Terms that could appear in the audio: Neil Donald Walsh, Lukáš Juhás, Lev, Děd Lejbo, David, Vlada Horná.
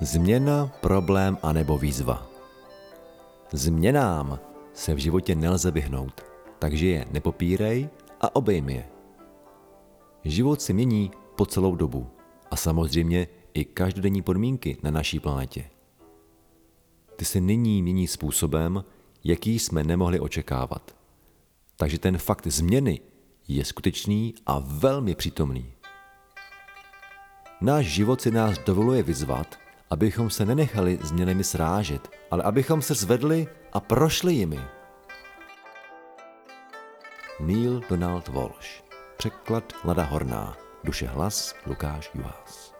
Změna, problém anebo výzva. Změnám se v životě nelze vyhnout, takže je nepopírej a obejmi je. Život se mění po celou dobu a samozřejmě i každodenní podmínky na naší planetě. Ty se nyní mění způsobem, jaký jsme nemohli očekávat. Takže ten fakt změny je skutečný a velmi přítomný. Náš život si nás dovoluje vyzvat, abychom se nenechali změnami srážet, ale abychom se zvedli a prošli jimi. Neil Donald Walsh. Překlad Vlada Horná. Duše hlas Lukáš Juhás.